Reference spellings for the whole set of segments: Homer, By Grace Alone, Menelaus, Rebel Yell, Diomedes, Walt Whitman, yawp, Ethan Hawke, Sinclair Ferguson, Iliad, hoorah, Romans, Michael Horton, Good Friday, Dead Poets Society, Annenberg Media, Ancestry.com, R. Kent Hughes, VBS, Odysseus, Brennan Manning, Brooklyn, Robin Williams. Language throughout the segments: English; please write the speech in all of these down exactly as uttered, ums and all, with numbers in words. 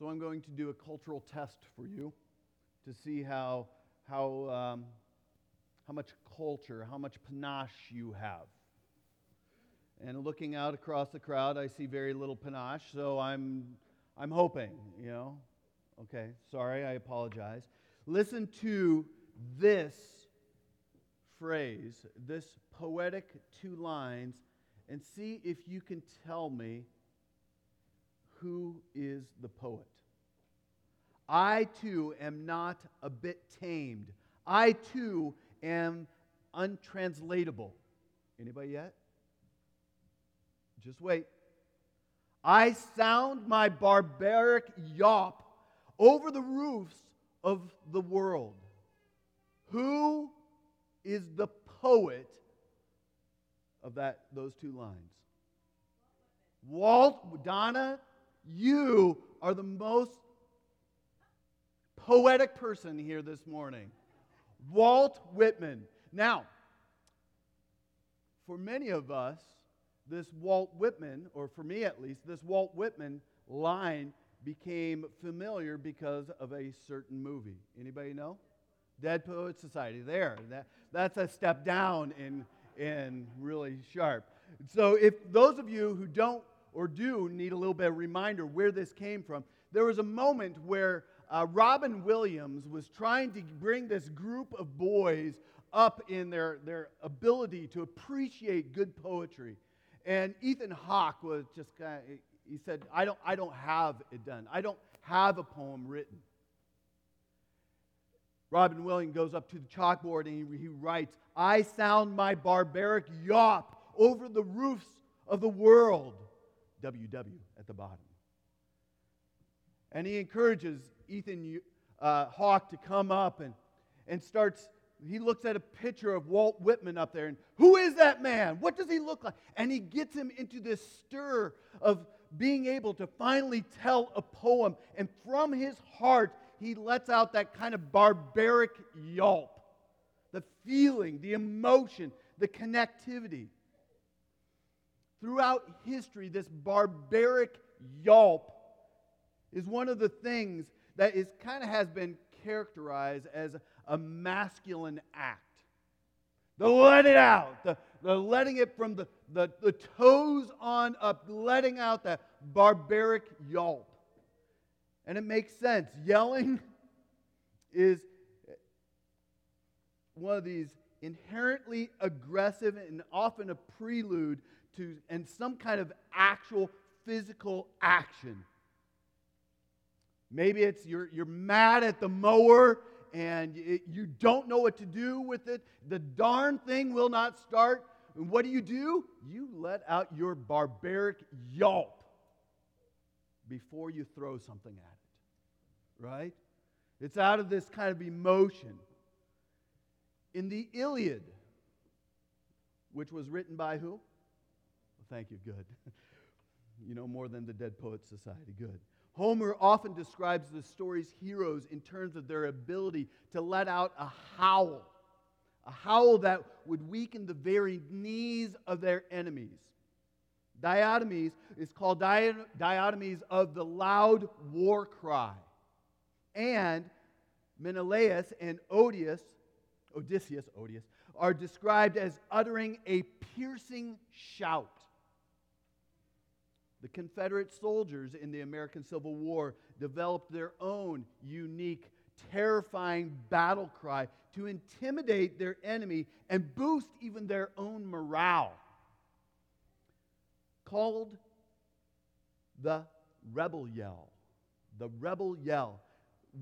So I'm going to do a cultural test for you to see how how um, how much culture, how much panache you have. And looking out across the crowd, I see very little panache. So I'm I'm hoping, you know. Okay, sorry, I apologize. Listen to this phrase, this poetic two lines, and see if you can tell me who is the poet. I too am not a bit tamed. I too am untranslatable. Anybody yet? Just wait. I sound my barbaric yawp over the roofs of the world. Who is the poet of that those two lines? Walt, Donna, you are the most poetic person here this morning. Walt Whitman. Now, for many of us, this Walt Whitman, or for me at least, this Walt Whitman line became familiar because of a certain movie. Anybody know? Dead Poets Society. There. That, that's a step down in, in really sharp. So if those of you who don't or do need a little bit of reminder where this came from, there was a moment where uh, Robin Williams was trying to bring this group of boys up in their, their ability to appreciate good poetry. And Ethan Hawke was just kind of, he said, I don't, I don't have it done. I don't have a poem written. Robin Williams goes up to the chalkboard and he, he writes, I sound my barbaric yawp over the roofs of the world. W W at the bottom. And he encourages Ethan uh, Hawke to come up and, and starts, he looks at a picture of Walt Whitman up there and who is that man? What does he look like? And he gets him into this stir of being able to finally tell a poem, and from his heart he lets out that kind of barbaric yelp. The feeling, the emotion, the connectivity. Throughout history, this barbaric yelp is one of the things that is kind of has been characterized as a masculine act. The let it out, the, the letting it from the, the, the toes on up, letting out that barbaric yelp. And it makes sense. Yelling is one of these inherently aggressive and often a prelude to and some kind of actual physical action. Maybe it's you're you're mad at the mower and it, you don't know what to do with it. The darn thing will not start. And what do you do? You let out your barbaric yelp before you throw something at it. Right? It's out of this kind of emotion. In the Iliad, which was written by who? Thank you, good. You know more than the Dead Poets Society, good. Homer often describes the story's heroes in terms of their ability to let out a howl, a howl that would weaken the very knees of their enemies. Diomedes is called Diomedes of the loud war cry. And Menelaus and Odysseus, Odysseus, Odysseus, are described as uttering a piercing shout. The Confederate soldiers in the American Civil War developed their own unique, terrifying battle cry to intimidate their enemy and boost even their own morale. Called the Rebel Yell. The Rebel Yell.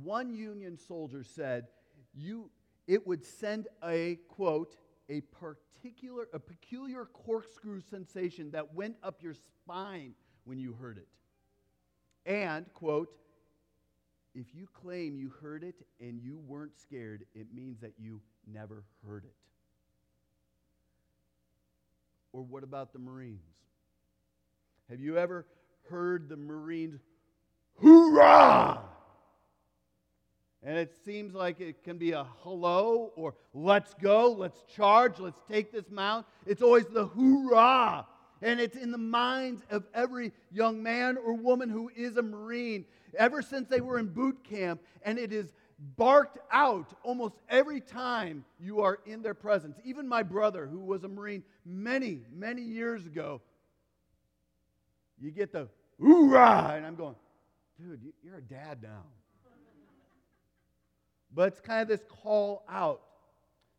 One Union soldier said, "You, it would send a, quote, a particular, a peculiar corkscrew sensation that went up your spine when you heard it." And, quote, "if you claim you heard it and you weren't scared, it means that you never heard it." Or what about the Marines? Have you ever heard the Marines, hoorah? And it seems like it can be a hello or let's go, let's charge, let's take this mound. It's always the hoorah. And it's in the minds of every young man or woman who is a Marine ever since they were in boot camp. And it is barked out almost every time you are in their presence. Even my brother, who was a Marine many, many years ago, you get the hoorah, and I'm going, dude, you're a dad now. But it's kind of this call out.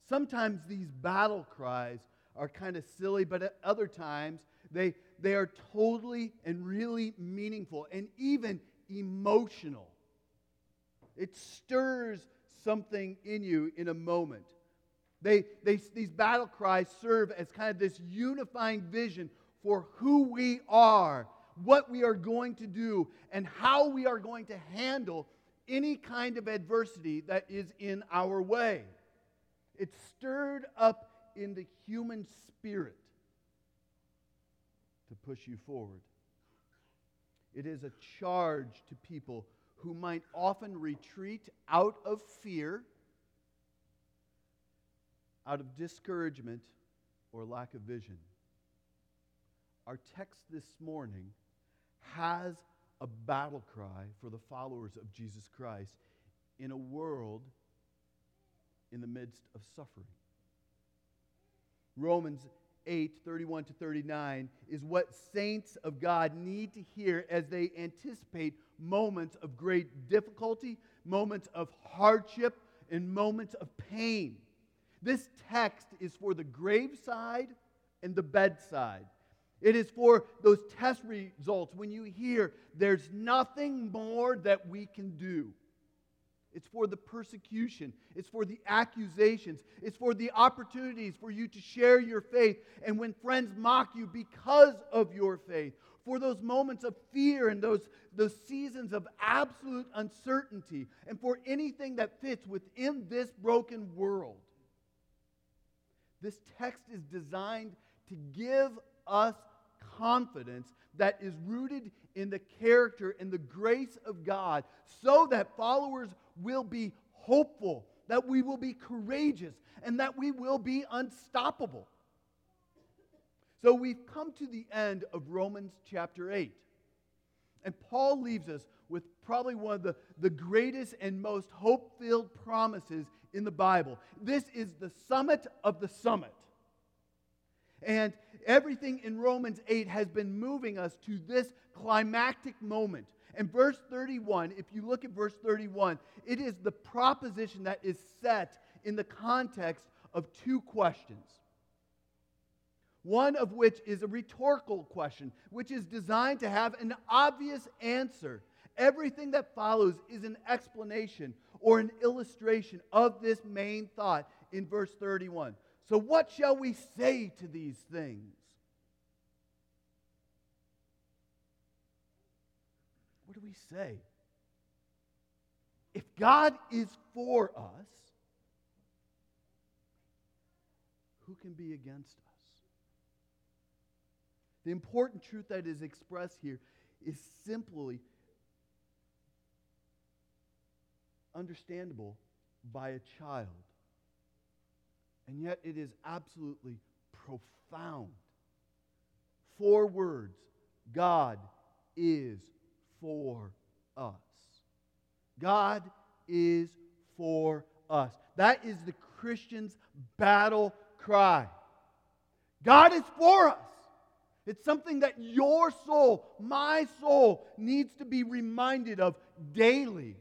Sometimes these battle cries are kind of silly, but at other times they they are totally and really meaningful and even emotional. It stirs something in you in a moment. They they these battle cries serve as kind of this unifying vision for who we are, what we are going to do, and how we are going to handle any kind of adversity that is in our way. It's stirred up in the human spirit to push you forward. It is a charge to people who might often retreat out of fear, out of discouragement, or lack of vision. Our text this morning has a battle cry for the followers of Jesus Christ in a world in the midst of suffering. Romans eight, thirty-one to thirty-nine is what saints of God need to hear as they anticipate moments of great difficulty, moments of hardship, and moments of pain. This text is for the graveside and the bedside. It is for those test results when you hear there's nothing more that we can do. It's for the persecution. It's for the accusations. It's for the opportunities for you to share your faith. And when friends mock you because of your faith. For those moments of fear and those, those seasons of absolute uncertainty. And for anything that fits within this broken world. This text is designed to give us confidence that is rooted in the character and the grace of God, so that followers will be hopeful, that we will be courageous, and that we will be unstoppable. So we've come to the end of Romans chapter eight. And Paul leaves us with probably one of the, the greatest and most hope-filled promises in the Bible. This is the summit of the summit. And everything in Romans eight has been moving us to this climactic moment. And verse thirty-one, if you look at verse thirty-one, it is the proposition that is set in the context of two questions. One of which is a rhetorical question, which is designed to have an obvious answer. Everything that follows is an explanation or an illustration of this main thought in verse thirty-one. So what shall we say to these things? What do we say? If God is for us, who can be against us? The important truth that is expressed here is simply understandable by a child. And yet it is absolutely profound. Four words. God is for us. God is for us. That is the Christian's battle cry. God is for us. It's something that your soul, my soul, needs to be reminded of daily.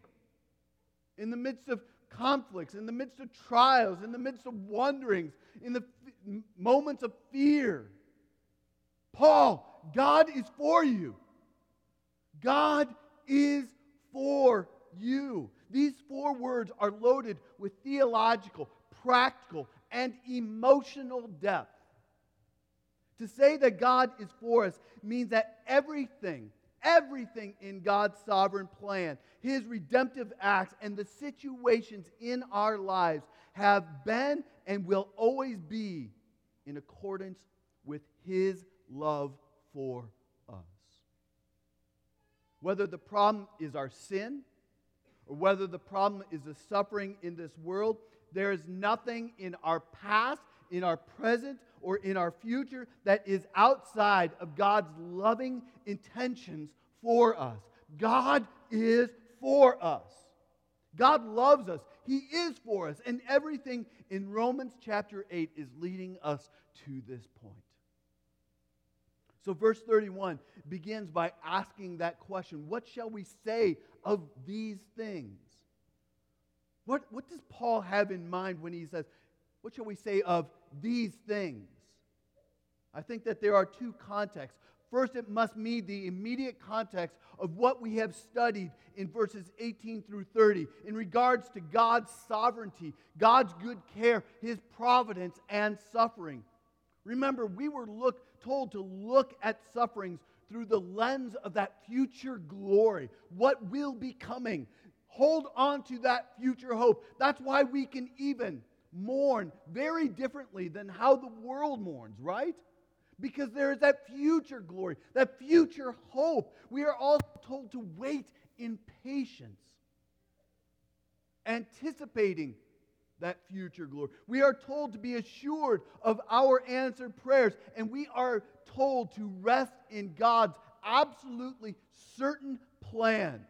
In the midst of conflicts, in the midst of trials, in the midst of wanderings, in the f- moments of fear. Paul, God is for you. God is for you. These four words are loaded with theological, practical, and emotional depth. To say that God is for us means that everything Everything in God's sovereign plan, His redemptive acts, and the situations in our lives have been and will always be in accordance with His love for us. Whether the problem is our sin, or whether the problem is the suffering in this world, there is nothing in our past, in our present or in our future that is outside of God's loving intentions for us. God is for us. God loves us. He is for us. And everything in Romans chapter eight is leading us to this point. So verse thirty-one begins by asking that question, what shall we say of these things? What, what does Paul have in mind when he says, what shall we say of these things? I think that there are two contexts. First, it must mean the immediate context of what we have studied in verses eighteen through thirty in regards to God's sovereignty, God's good care, His providence, and suffering. Remember, we were look, told to look at sufferings through the lens of that future glory, what will be coming. Hold on to that future hope. That's why we can even mourn very differently than how the world mourns, right? Because there is that future glory, that future hope. We are all told to wait in patience, anticipating that future glory. We are told to be assured of our answered prayers, and we are told to rest in God's absolutely certain plan.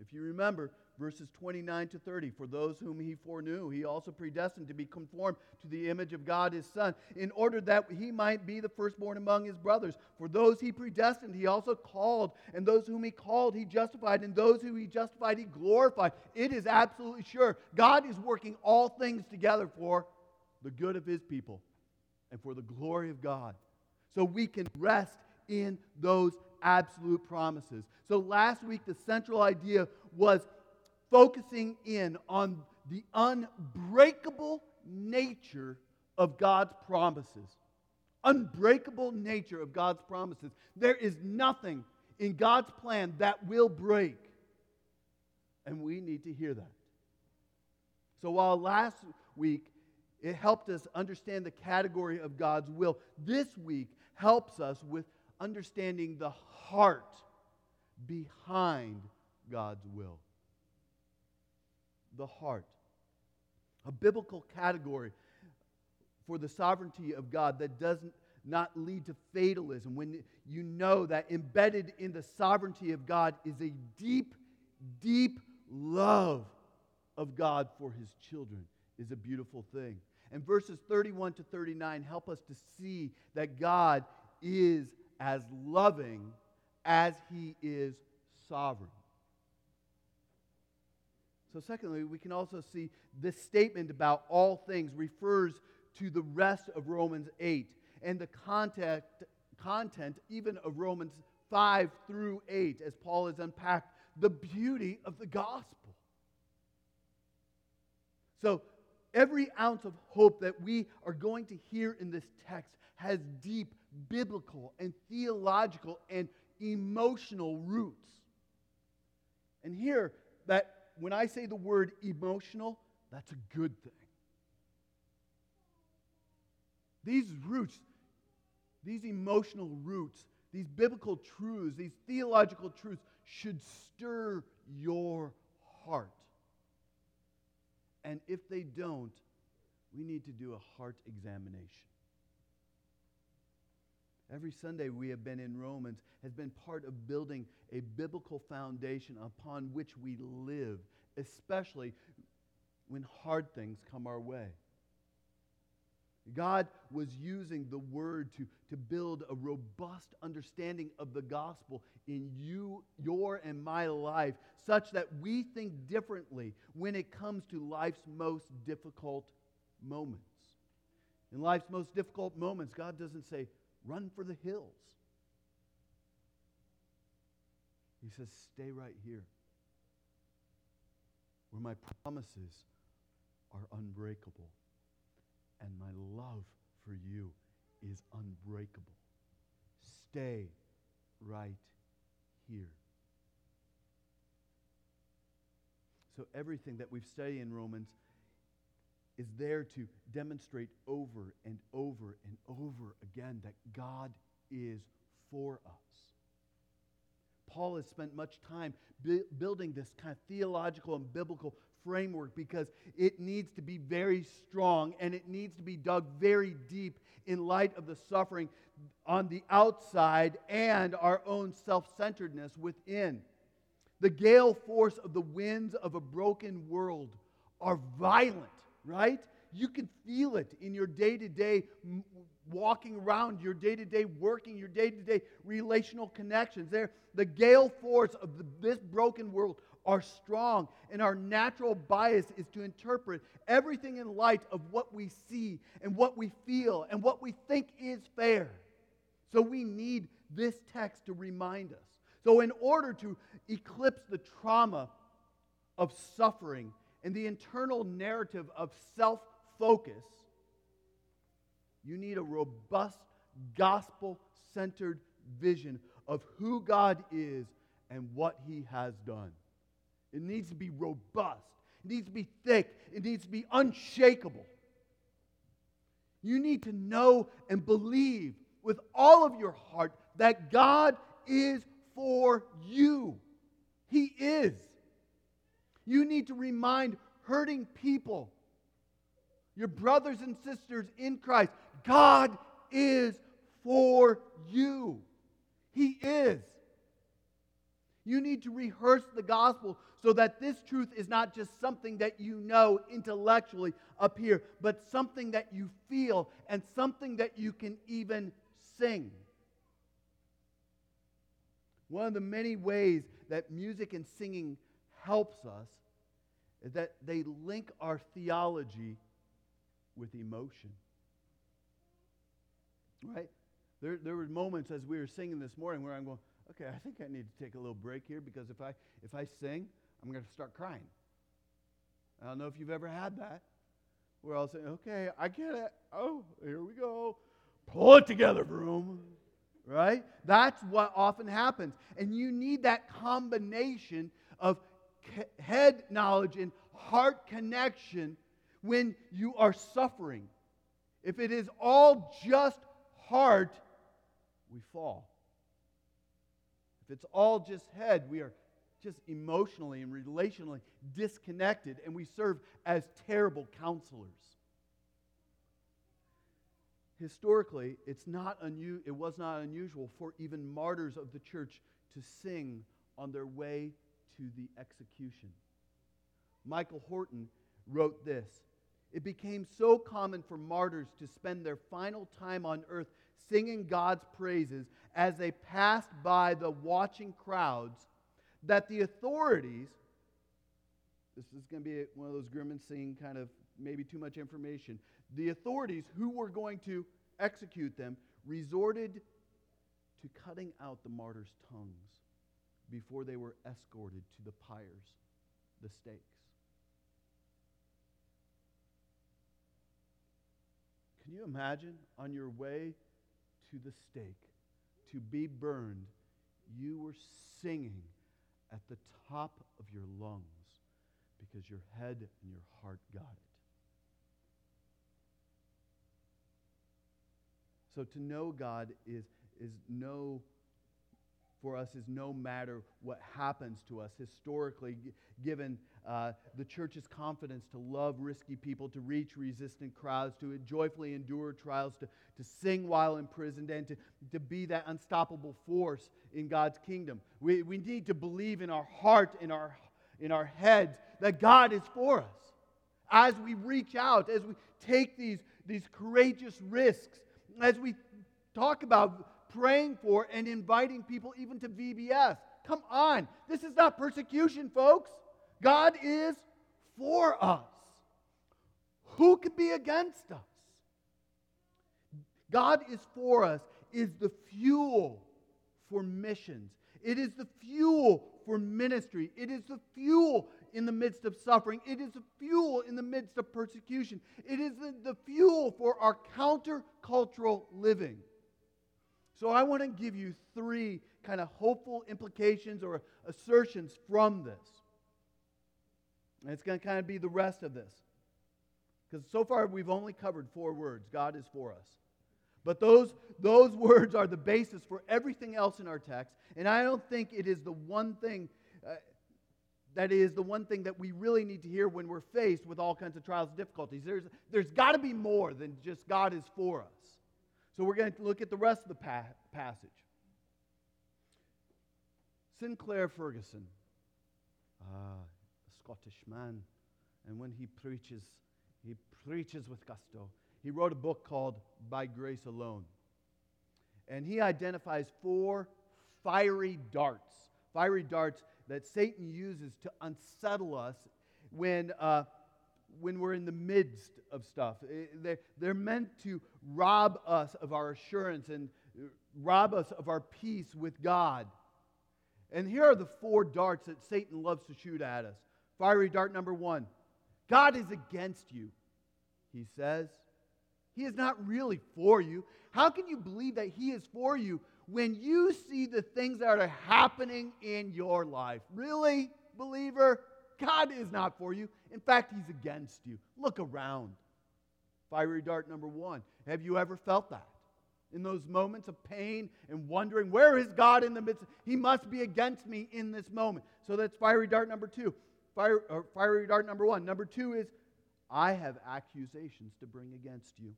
If you remember, verses twenty-nine to thirty, for those whom He foreknew, He also predestined to be conformed to the image of God His Son, in order that He might be the firstborn among His brothers. For those He predestined, He also called, and those whom He called, He justified, and those whom He justified, He glorified. It is absolutely sure. God is working all things together for the good of His people and for the glory of God. So we can rest in those absolute promises. So last week, the central idea was focusing in on the unbreakable nature of God's promises. Unbreakable nature of God's promises. There is nothing in God's plan that will break. And we need to hear that. So while last week it helped us understand the category of God's will, this week helps us with understanding the heart behind God's will. The heart. A biblical category for the sovereignty of God that does not lead to fatalism, when you know that embedded in the sovereignty of God is a deep, deep love of God for His children, is a beautiful thing. And verses thirty-one to thirty-nine help us to see that God is as loving as He is sovereign. So secondly, we can also see this statement about all things refers to the rest of Romans eight and the content, content even of Romans five through eight as Paul has unpacked the beauty of the gospel. So every ounce of hope that we are going to hear in this text has deep biblical and theological and emotional roots. And here, that when I say the word emotional, that's a good thing. These roots, these emotional roots, these biblical truths, these theological truths should stir your heart. And if they don't, we need to do a heart examination. Every Sunday we have been in Romans has been part of building a biblical foundation upon which we live, especially when hard things come our way. God was using the Word to, to build a robust understanding of the gospel in you, your and my life, such that we think differently when it comes to life's most difficult moments. In life's most difficult moments, God doesn't say, run for the hills. He says, stay right here where my promises are unbreakable and my love for you is unbreakable. Stay right here. So everything that we've studied in Romans is there to demonstrate over and over and over again that God is for us. Paul has spent much time b- building this kind of theological and biblical framework, because it needs to be very strong and it needs to be dug very deep in light of the suffering on the outside and our own self-centeredness within. The gale force of the winds of a broken world are violent, right? You can feel it in your day-to-day walking around, your day-to-day working, your day-to-day relational connections. There, the gale force of the, this broken world are strong, and our natural bias is to interpret everything in light of what we see and what we feel and what we think is fair. So we need this text to remind us. So in order to eclipse the trauma of suffering and the internal narrative of self-focus, you need a robust, gospel-centered vision of who God is and what He has done. It needs to be robust. It needs to be thick. It needs to be unshakable. You need to know and believe with all of your heart that God is for you. He is. You need to remind hurting people, your brothers and sisters in Christ, God is for you. He is. You need to rehearse the gospel so that this truth is not just something that you know intellectually up here, but something that you feel and something that you can even sing. One of the many ways that music and singing helps us is that they link our theology with emotion. Right? There there were moments as we were singing this morning where I'm going, okay, I think I need to take a little break here, because if I if I sing, I'm going to start crying. I don't know if you've ever had that. We're all saying, okay, I get it. Oh, here we go. Pull it together, broom. Right? That's what often happens. And you need that combination of ca- head knowledge and heart connection when you are suffering. If it is all just heart, we fall. If it's all just head, we are just emotionally and relationally disconnected, and we serve as terrible counselors. Historically, it's not unu- it was not unusual for even martyrs of the church to sing on their way to the execution. Michael Horton wrote this: "It became so common for martyrs to spend their final time on earth singing God's praises as they passed by the watching crowds that the authorities," this is going to be one of those grim and singing kind of maybe too much information, "the authorities who were going to execute them resorted to cutting out the martyrs' tongues before they were escorted to the pyres, the stakes." Can you imagine, on your way to the stake, to be burned, you were singing at the top of your lungs because your head and your heart got it? So to know God is is no, for us, is no matter what happens to us. Historically, g- given uh, the church's confidence to love risky people, to reach resistant crowds, to joyfully endure trials, to, to sing while imprisoned, and to, to be that unstoppable force in God's kingdom. We, we need to believe in our heart, in our, in our heads, that God is for us. As we reach out, as we take these, these courageous risks, as we talk about praying for and inviting people even to V B S, come on. This is not persecution, folks. God is for us. Who could be against us? God is for us is the fuel for missions. It is the fuel for ministry. It is the fuel in the midst of suffering. It is the fuel in the midst of persecution. It is the, the fuel for our countercultural living. So I want to give you three kind of hopeful implications or assertions from this. And it's going to kind of be the rest of this, because so far we've only covered four words: God is for us. But those those words are the basis for everything else in our text, and I don't think it is the one thing uh, that is the one thing that we really need to hear when we're faced with all kinds of trials and difficulties. There's there's got to be more than just God is for us. So we're going to look at the rest of the pa- passage. Sinclair Ferguson, ah, a Scottish man, and when he preaches, he preaches with gusto. He wrote a book called By Grace Alone. And he identifies four fiery darts, fiery darts that Satan uses to unsettle us when uh, when we're in the midst of stuff. They're, they're meant to rob us of our assurance and rob us of our peace with God. And here are the four darts that Satan loves to shoot at us. Fiery dart number one. God is against you, he says. He is not really for you. How can you believe that he is for you when you see the things that are happening in your life? Really, believer? God is not for you. In fact, he's against you. Look around. Fiery dart number one. Have you ever felt that? In those moments of pain and wondering, where is God in the midst? He must be against me in this moment. So that's fiery dart number two. Fire, or fiery dart number one. Number two is, I have accusations to bring against you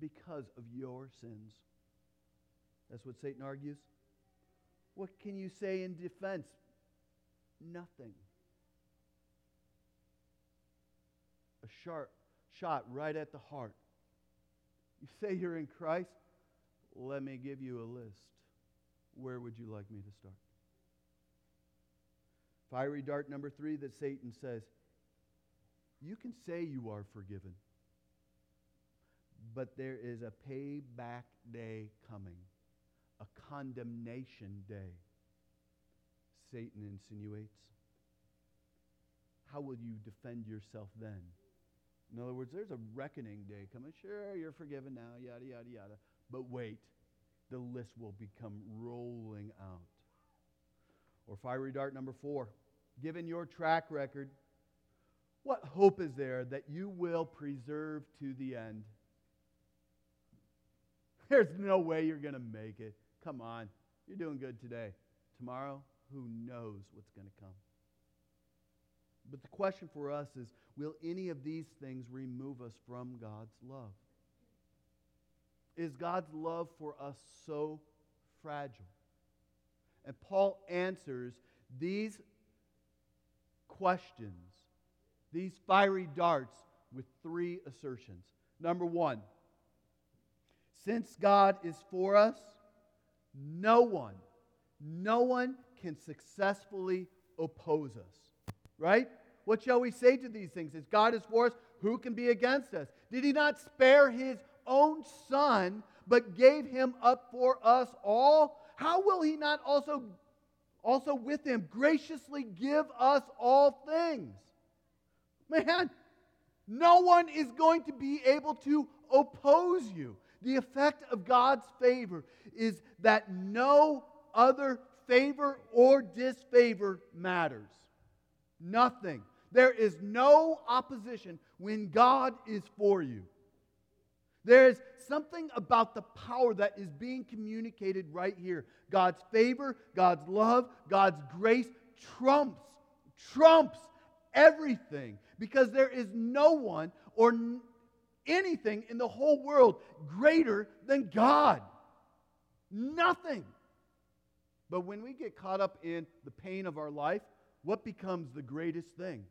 because of your sins. That's what Satan argues. What can you say in defense? Nothing. A sharp shot right at the heart. You say you're in Christ? Let me give you a list. Where would you like me to start? Fiery dart number three that Satan says, you can say you are forgiven, but there is a payback day coming, a condemnation day, Satan insinuates. How will you defend yourself then? In other words, there's a reckoning day coming. Sure, you're forgiven now, yada, yada, yada. But wait, the list will become rolling out. Or fiery dart number four, given your track record, what hope is there that you will preserve to the end? There's no way you're going to make it. Come on. You're doing good today. Tomorrow, who knows what's going to come? But the question for us is, will any of these things remove us from God's love? Is God's love for us so fragile? And Paul answers these questions, these fiery darts, with three assertions. Number one, since God is for us, no one, no one can successfully oppose us. Right? What shall we say to these things? If God is for us, who can be against us? Did he not spare his own son, but gave him up for us all? How will he not also, also with him graciously give us all things? Man, no one is going to be able to oppose you. The effect of God's favor is that no other favor or disfavor matters. Nothing. There is no opposition when God is for you. There is something about the power that is being communicated right here. God's favor, God's love, God's grace trumps, trumps everything. Because there is no one or n- anything in the whole world greater than God. Nothing. But when we get caught up in the pain of our life, what becomes the greatest thing?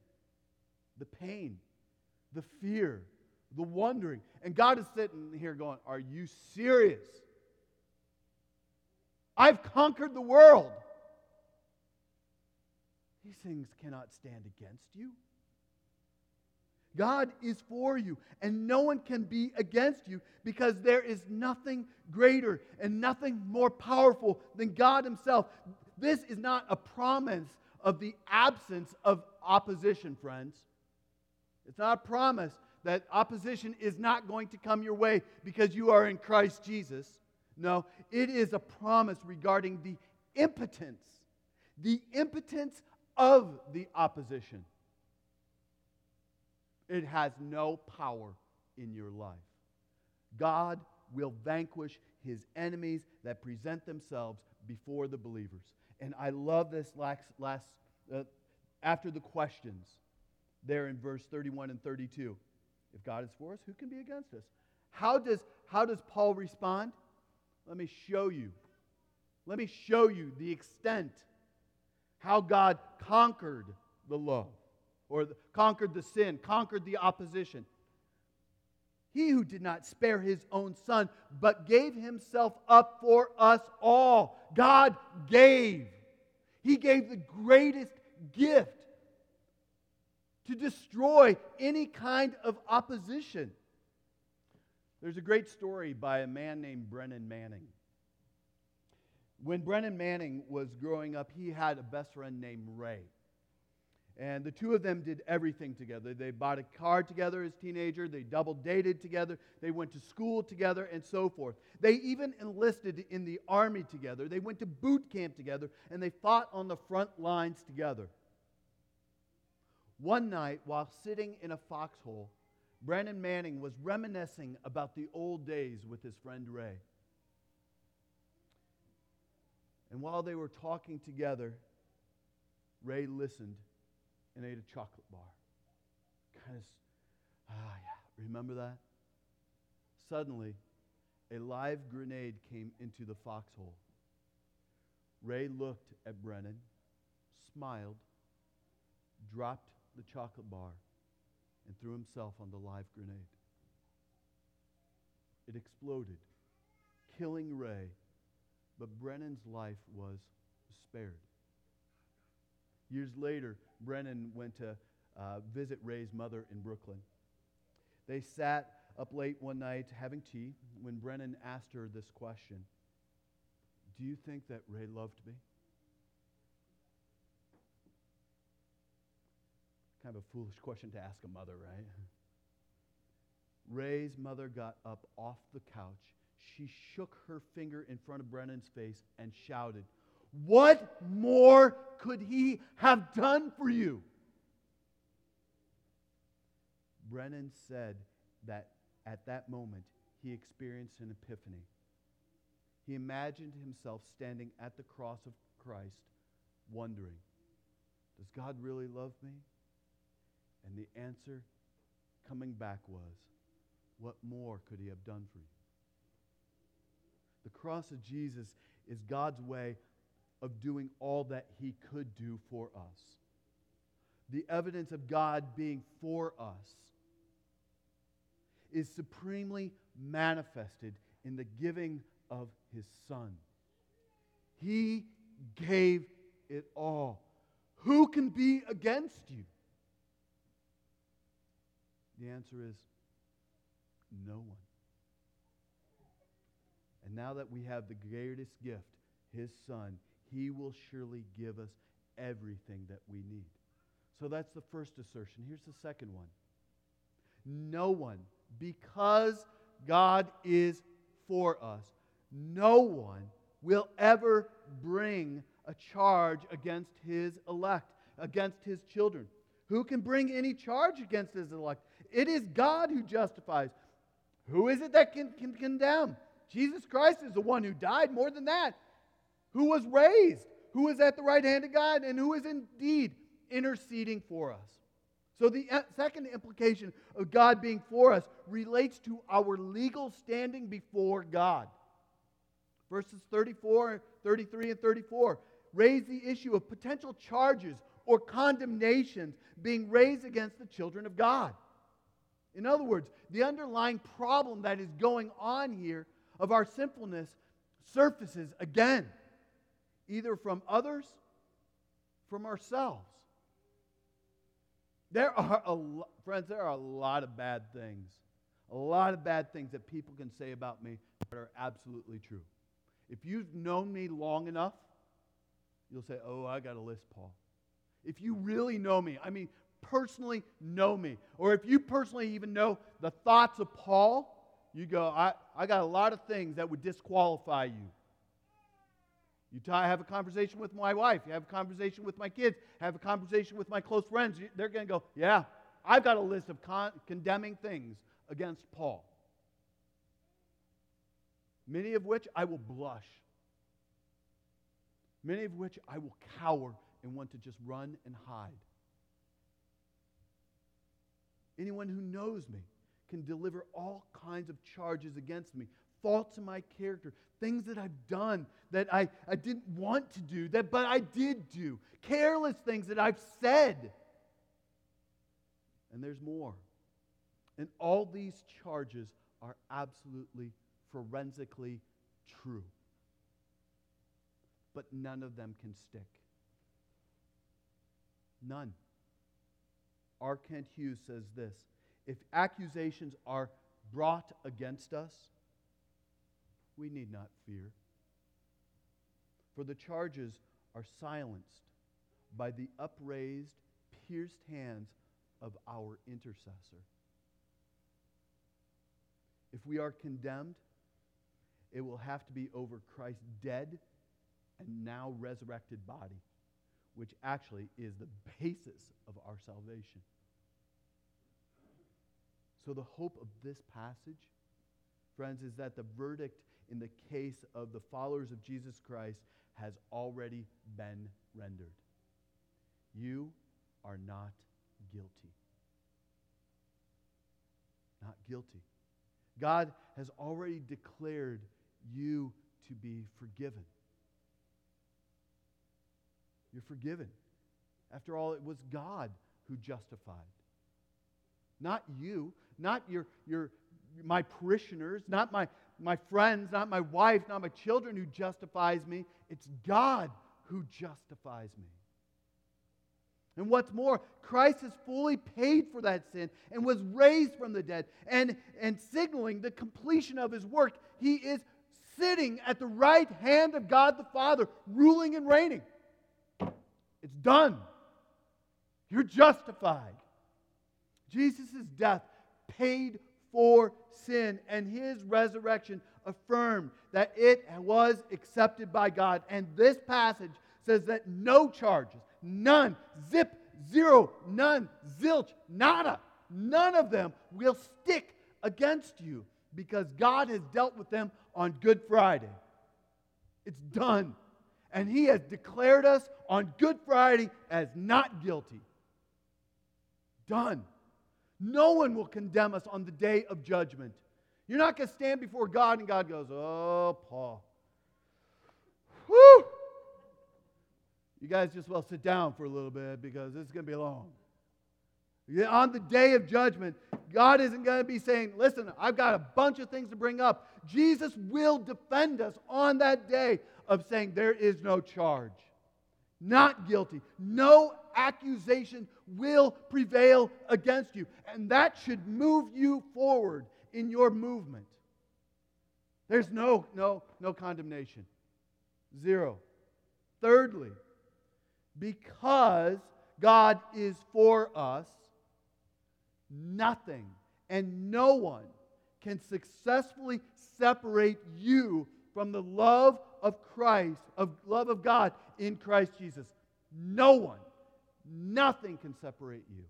The pain, the fear, the wondering. And God is sitting here going, are you serious? I've conquered the world. These things cannot stand against you. God is for you, and no one can be against you, because there is nothing greater and nothing more powerful than God himself. This is not a promise of the absence of opposition, friends. It's not a promise that opposition is not going to come your way because you are in Christ Jesus. No, it is a promise regarding the impotence, the impotence of the opposition. It has no power in your life. God will vanquish his enemies that present themselves before the believers. And I love this last, last uh, after the questions there in verse thirty-one and thirty-two. If God is for us, who can be against us? How does, how does Paul respond? Let me show you. Let me show you the extent how God conquered the law, or the, conquered the sin, conquered the opposition. He who did not spare his own son, but gave himself up for us all. God gave. He gave the greatest gift to destroy any kind of opposition. There's a great story by a man named Brennan Manning. When Brennan Manning was growing up, he had a best friend named Ray. And the two of them did everything together. They bought a car together as teenager. They double dated together. They went to school together and so forth. They even enlisted in the army together. They went to boot camp together, and they fought on the front lines together. One night, while sitting in a foxhole, Brennan Manning was reminiscing about the old days with his friend Ray. And while they were talking together, Ray listened and ate a chocolate bar. Kind of, ah, yeah, remember that? Suddenly, a live grenade came into the foxhole. Ray looked at Brennan, smiled, dropped the chocolate bar, and threw himself on the live grenade. It exploded, killing Ray, but Brennan's life was spared. Years later, Brennan went to uh, visit Ray's mother in Brooklyn. They sat up late one night having tea when Brennan asked her this question: do you think that Ray loved me? Kind of a foolish question to ask a mother, right? Ray's mother got up off the couch. She shook her finger in front of Brennan's face and shouted, "What more could he have done for you?" Brennan said that at that moment he experienced an epiphany. He imagined himself standing at the cross of Christ, wondering, does God really love me? And the answer coming back was, what more could he have done for you? The cross of Jesus is God's way of doing all that he could do for us. The evidence of God being for us is supremely manifested in the giving of his Son. He gave it all. Who can be against you? The answer is no one. And now that we have the greatest gift, his Son, he will surely give us everything that we need. So that's the first assertion. Here's the second one. No one, because God is for us, no one will ever bring a charge against his elect, against his children. Who can bring any charge against his elect? It is God who justifies. Who is it that can, can condemn? Jesus Christ is the one who died. More than that, who was raised, who is at the right hand of God, and who is indeed interceding for us. So the second implication of God being for us relates to our legal standing before God. Verses thirty-four, thirty-three, and thirty-four raise the issue of potential charges or condemnations being raised against the children of God. In other words, the underlying problem that is going on here of our sinfulness surfaces again, either from others, from ourselves. There are, a lo- friends, there are a lot of bad things, a lot of bad things that people can say about me that are absolutely true. If you've known me long enough, you'll say, oh, I got a list, Paul. If you really know me, I mean personally know me, or if you personally even know the thoughts of Paul, you go, I, I got a lot of things that would disqualify you. You t- have a conversation with my wife. You have a conversation with my kids. Have a conversation with my close friends. You, they're going to go, yeah, I've got a list of con- condemning things against Paul. many of which I will blush, many of which I will cower and want to just run and hide. Anyone who knows me can deliver all kinds of charges against me, faults in my character, things that I've done that I, I didn't want to do, that but I did do, careless things that I've said. And there's more. And all these charges are absolutely forensically true. But none of them can stick. None. R. Kent Hughes says this: if accusations are brought against us, we need not fear, for the charges are silenced by the upraised, pierced hands of our intercessor. If we are condemned, it will have to be over Christ's dead and now resurrected body, which actually is the basis of our salvation. So the hope of this passage, friends, is that the verdict in the case of the followers of Jesus Christ has already been rendered. You are not guilty. Not guilty. God has already declared you to be forgiven. You're forgiven. After all, it was God who justified. Not you, not your your my parishioners, not my, my friends, not my wife, not my children who justifies me. It's God who justifies me. And what's more, Christ has fully paid for that sin and was raised from the dead and, and signaling the completion of his work. He is sitting at the right hand of God the Father, ruling and reigning. It's done. You're justified. Jesus' death paid for sin, and his resurrection affirmed that it was accepted by God. And this passage says that no charges, none, zip, zero, none, zilch, nada, none of them will stick against you because God has dealt with them on Good Friday. It's done. And he has declared us on Good Friday as not guilty. Done. No one will condemn us on the day of judgment. You're not going to stand before God and God goes, "Oh, Paul. Whew. You guys just well sit down for a little bit because this is going to be long." On the day of judgment, God isn't going to be saying, "Listen, I've got a bunch of things to bring up." Jesus will defend us on that day of saying there is no charge. Not guilty. No accusation will prevail against you. And that should move you forward in your movement. There's no, no, no condemnation. Zero. Thirdly, because God is for us, nothing and no one can successfully separate you from the love of Christ, of love of God in Christ Jesus. No one, nothing can separate you.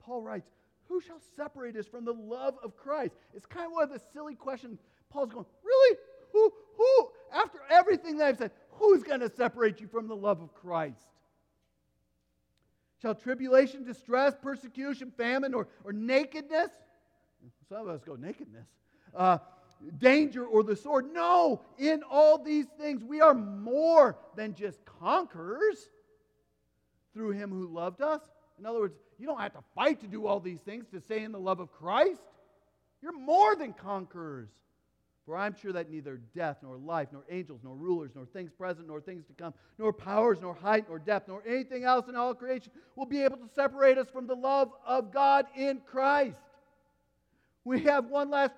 Paul writes, "Who shall separate us from the love of Christ?" It's kind of one of the silly questions. Paul's going, really? Who, who? After everything that I've said, who's going to separate you from the love of Christ? Shall tribulation, distress, persecution, famine, or, or nakedness? Some of us go nakedness. Uh, danger or the sword. No, in all these things we are more than just conquerors through him who loved us. In other words, you don't have to fight to do all these things to stay in the love of Christ. You're more than conquerors. For I'm sure that neither death, nor life, nor angels, nor rulers, nor things present, nor things to come, nor powers, nor height, nor depth, nor anything else in all creation will be able to separate us from the love of God in Christ. We have one last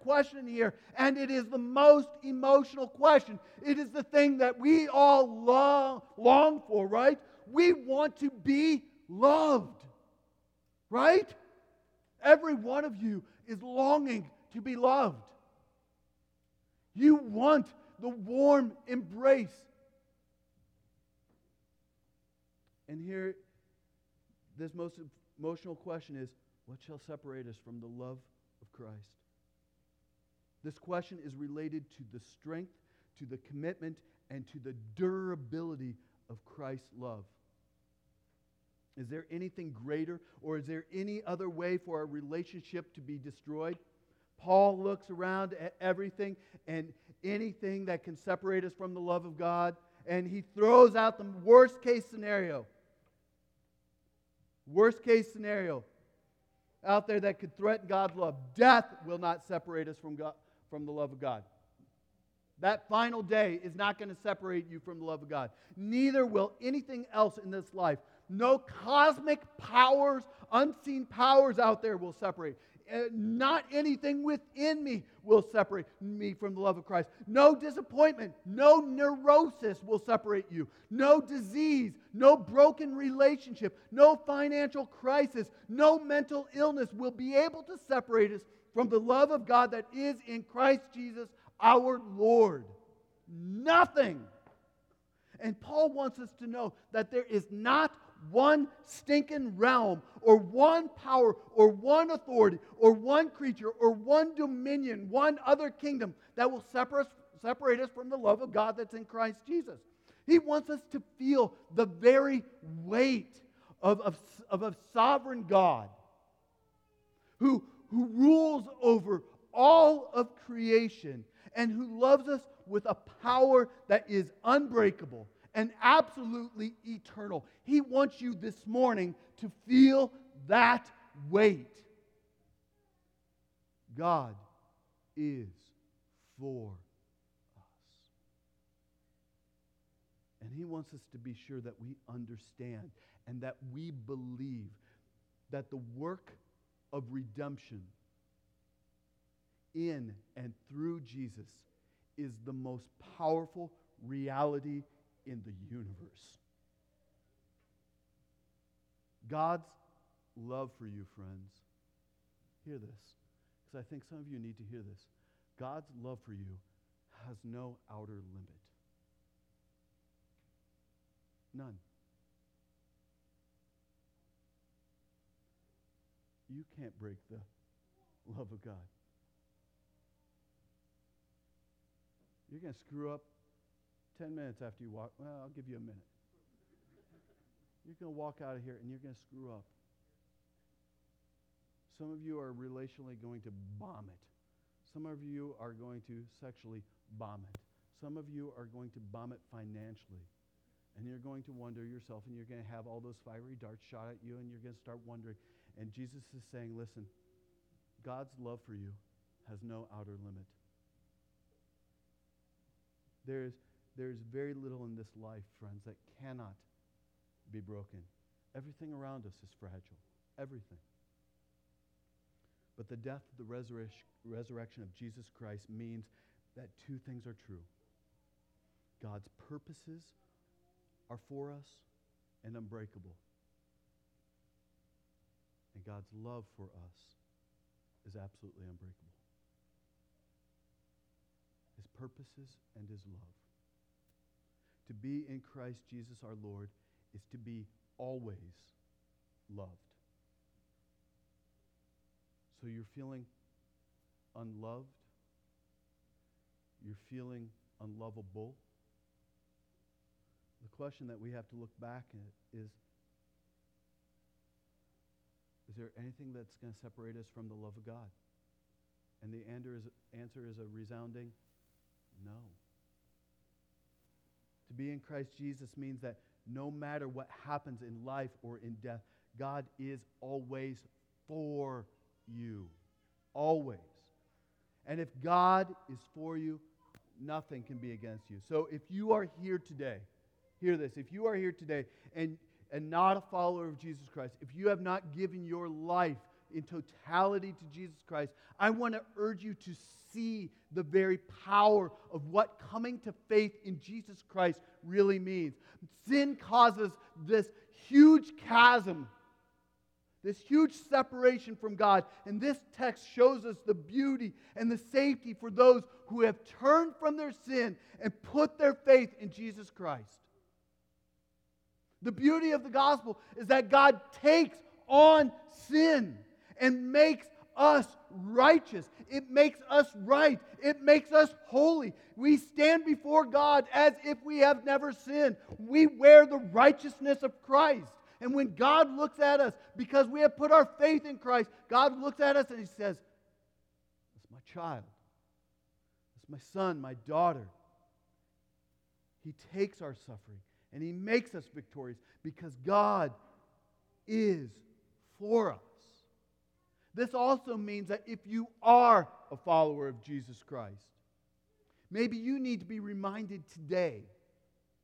question here, and it is the most emotional question. It is the thing that we all long, long for, right? We want to be loved, right? Every one of you is longing to be loved. You want the warm embrace. And here, this most emotional question is, what shall separate us from the love of Christ? This question is related to the strength, to the commitment, and to the durability of Christ's love. Is there anything greater, or is there any other way for our relationship to be destroyed? Paul looks around at everything and anything that can separate us from the love of God, and he throws out the worst case scenario. Worst case scenario out there that could threaten God's love. Death will not separate us from God, from the love of God. That final day is not going to separate you from the love of God. Neither will anything else in this life. No cosmic powers, unseen powers out there will separate. Not anything within me will separate me from the love of Christ. No disappointment, no neurosis will separate you. No disease, no broken relationship, no financial crisis, no mental illness will be able to separate us from the love of God that is in Christ Jesus our Lord. Nothing. And Paul wants us to know that there is not one stinking realm or one power or one authority or one creature or one dominion, one other kingdom that will separate us, separate us from the love of God that's in Christ Jesus. He wants us to feel the very weight of, of, of a sovereign God who, who rules over all of creation and who loves us with a power that is unbreakable and absolutely eternal. He wants you this morning to feel that weight. God is for us. And He wants us to be sure that we understand and that we believe that the work of redemption in and through Jesus is the most powerful reality in the universe. God's love for you, friends. Hear this, because I think some of you need to hear this. God's love for you has no outer limit. None. You can't break the love of God. You're going to screw up ten minutes after you walk. Well, I'll give you a minute. You're going to walk out of here and you're going to screw up. Some of you are relationally going to vomit. Some of you are going to sexually vomit. Some of you are going to vomit financially. And you're going to wonder yourself, and you're going to have all those fiery darts shot at you, and you're going to start wondering. And Jesus is saying, listen, God's love for you has no outer limit. There is There is very little in this life, friends, that cannot be broken. Everything around us is fragile. Everything. But the death, the resurre- resurrection of Jesus Christ means that two things are true. God's purposes are for us and unbreakable. And God's love for us is absolutely unbreakable. His purposes and His love. To be in Christ Jesus our Lord is to be always loved. So you're feeling unloved. You're feeling unlovable. The question that we have to look back at is, is there anything that's going to separate us from the love of God? And the answer is a resounding no. To be in Christ Jesus means that no matter what happens in life or in death, God is always for you. Always. And if God is for you, nothing can be against you. So if you are here today, hear this, if you are here today and, and not a follower of Jesus Christ, if you have not given your life in totality to Jesus Christ, I want to urge you to see the very power of what coming to faith in Jesus Christ really means. Sin causes this huge chasm, this huge separation from God. And this text shows us the beauty and the safety for those who have turned from their sin and put their faith in Jesus Christ. The beauty of the gospel is that God takes on sin and makes us righteous. It makes us right. It makes us holy. We stand before God as if we have never sinned. We wear the righteousness of Christ. And when God looks at us, because we have put our faith in Christ, God looks at us and He says, that's my child. That's my son, my daughter. He takes our suffering and He makes us victorious because God is for us. This also means that if you are a follower of Jesus Christ, maybe you need to be reminded today,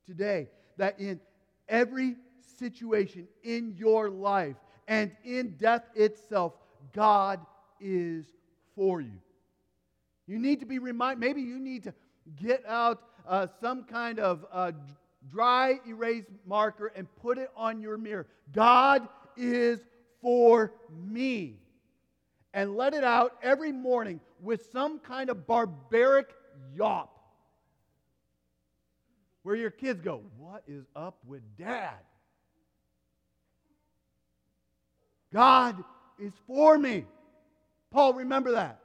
today, that in every situation in your life and in death itself, God is for you. You need to be reminded, maybe you need to get out uh, some kind of uh, dry erase marker and put it on your mirror. God is for me. And let it out every morning with some kind of barbaric yawp. Where your kids go, what is up with Dad? God is for me. Paul, remember that.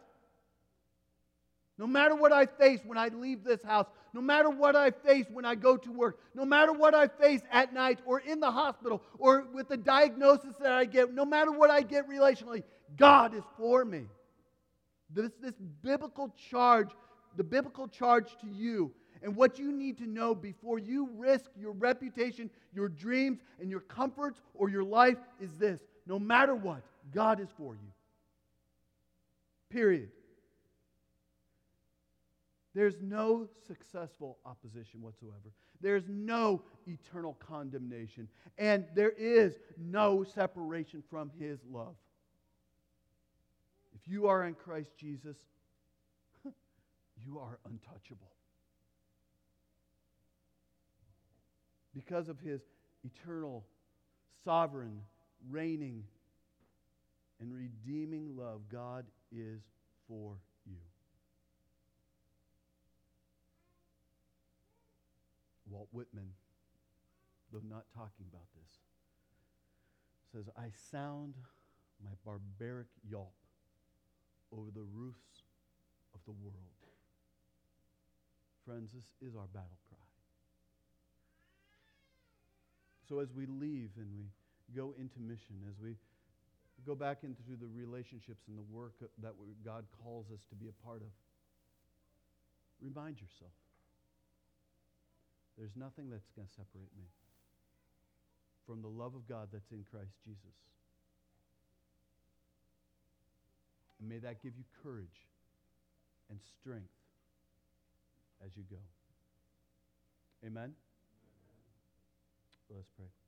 No matter what I face when I leave this house, no matter what I face when I go to work, no matter what I face at night or in the hospital or with the diagnosis that I get, no matter what I get relationally, God is for me. This, this biblical charge, the biblical charge to you, and what you need to know before you risk your reputation, your dreams, and your comforts or your life is this. No matter what, God is for you. Period. There's no successful opposition whatsoever. There's no eternal condemnation. And there is no separation from His love. If you are in Christ Jesus, you are untouchable. Because of His eternal, sovereign, reigning, and redeeming love, God is for you. Walt Whitman, though not talking about this, says, I sound my barbaric yawp over the roofs of the world. Friends, this is our battle cry. So as we leave and we go into mission, as we go back into the relationships and the work that we, God calls us to be a part of, remind yourself, there's nothing that's going to separate me from the love of God that's in Christ Jesus. And may that give you courage and strength as you go. Amen? Let's pray.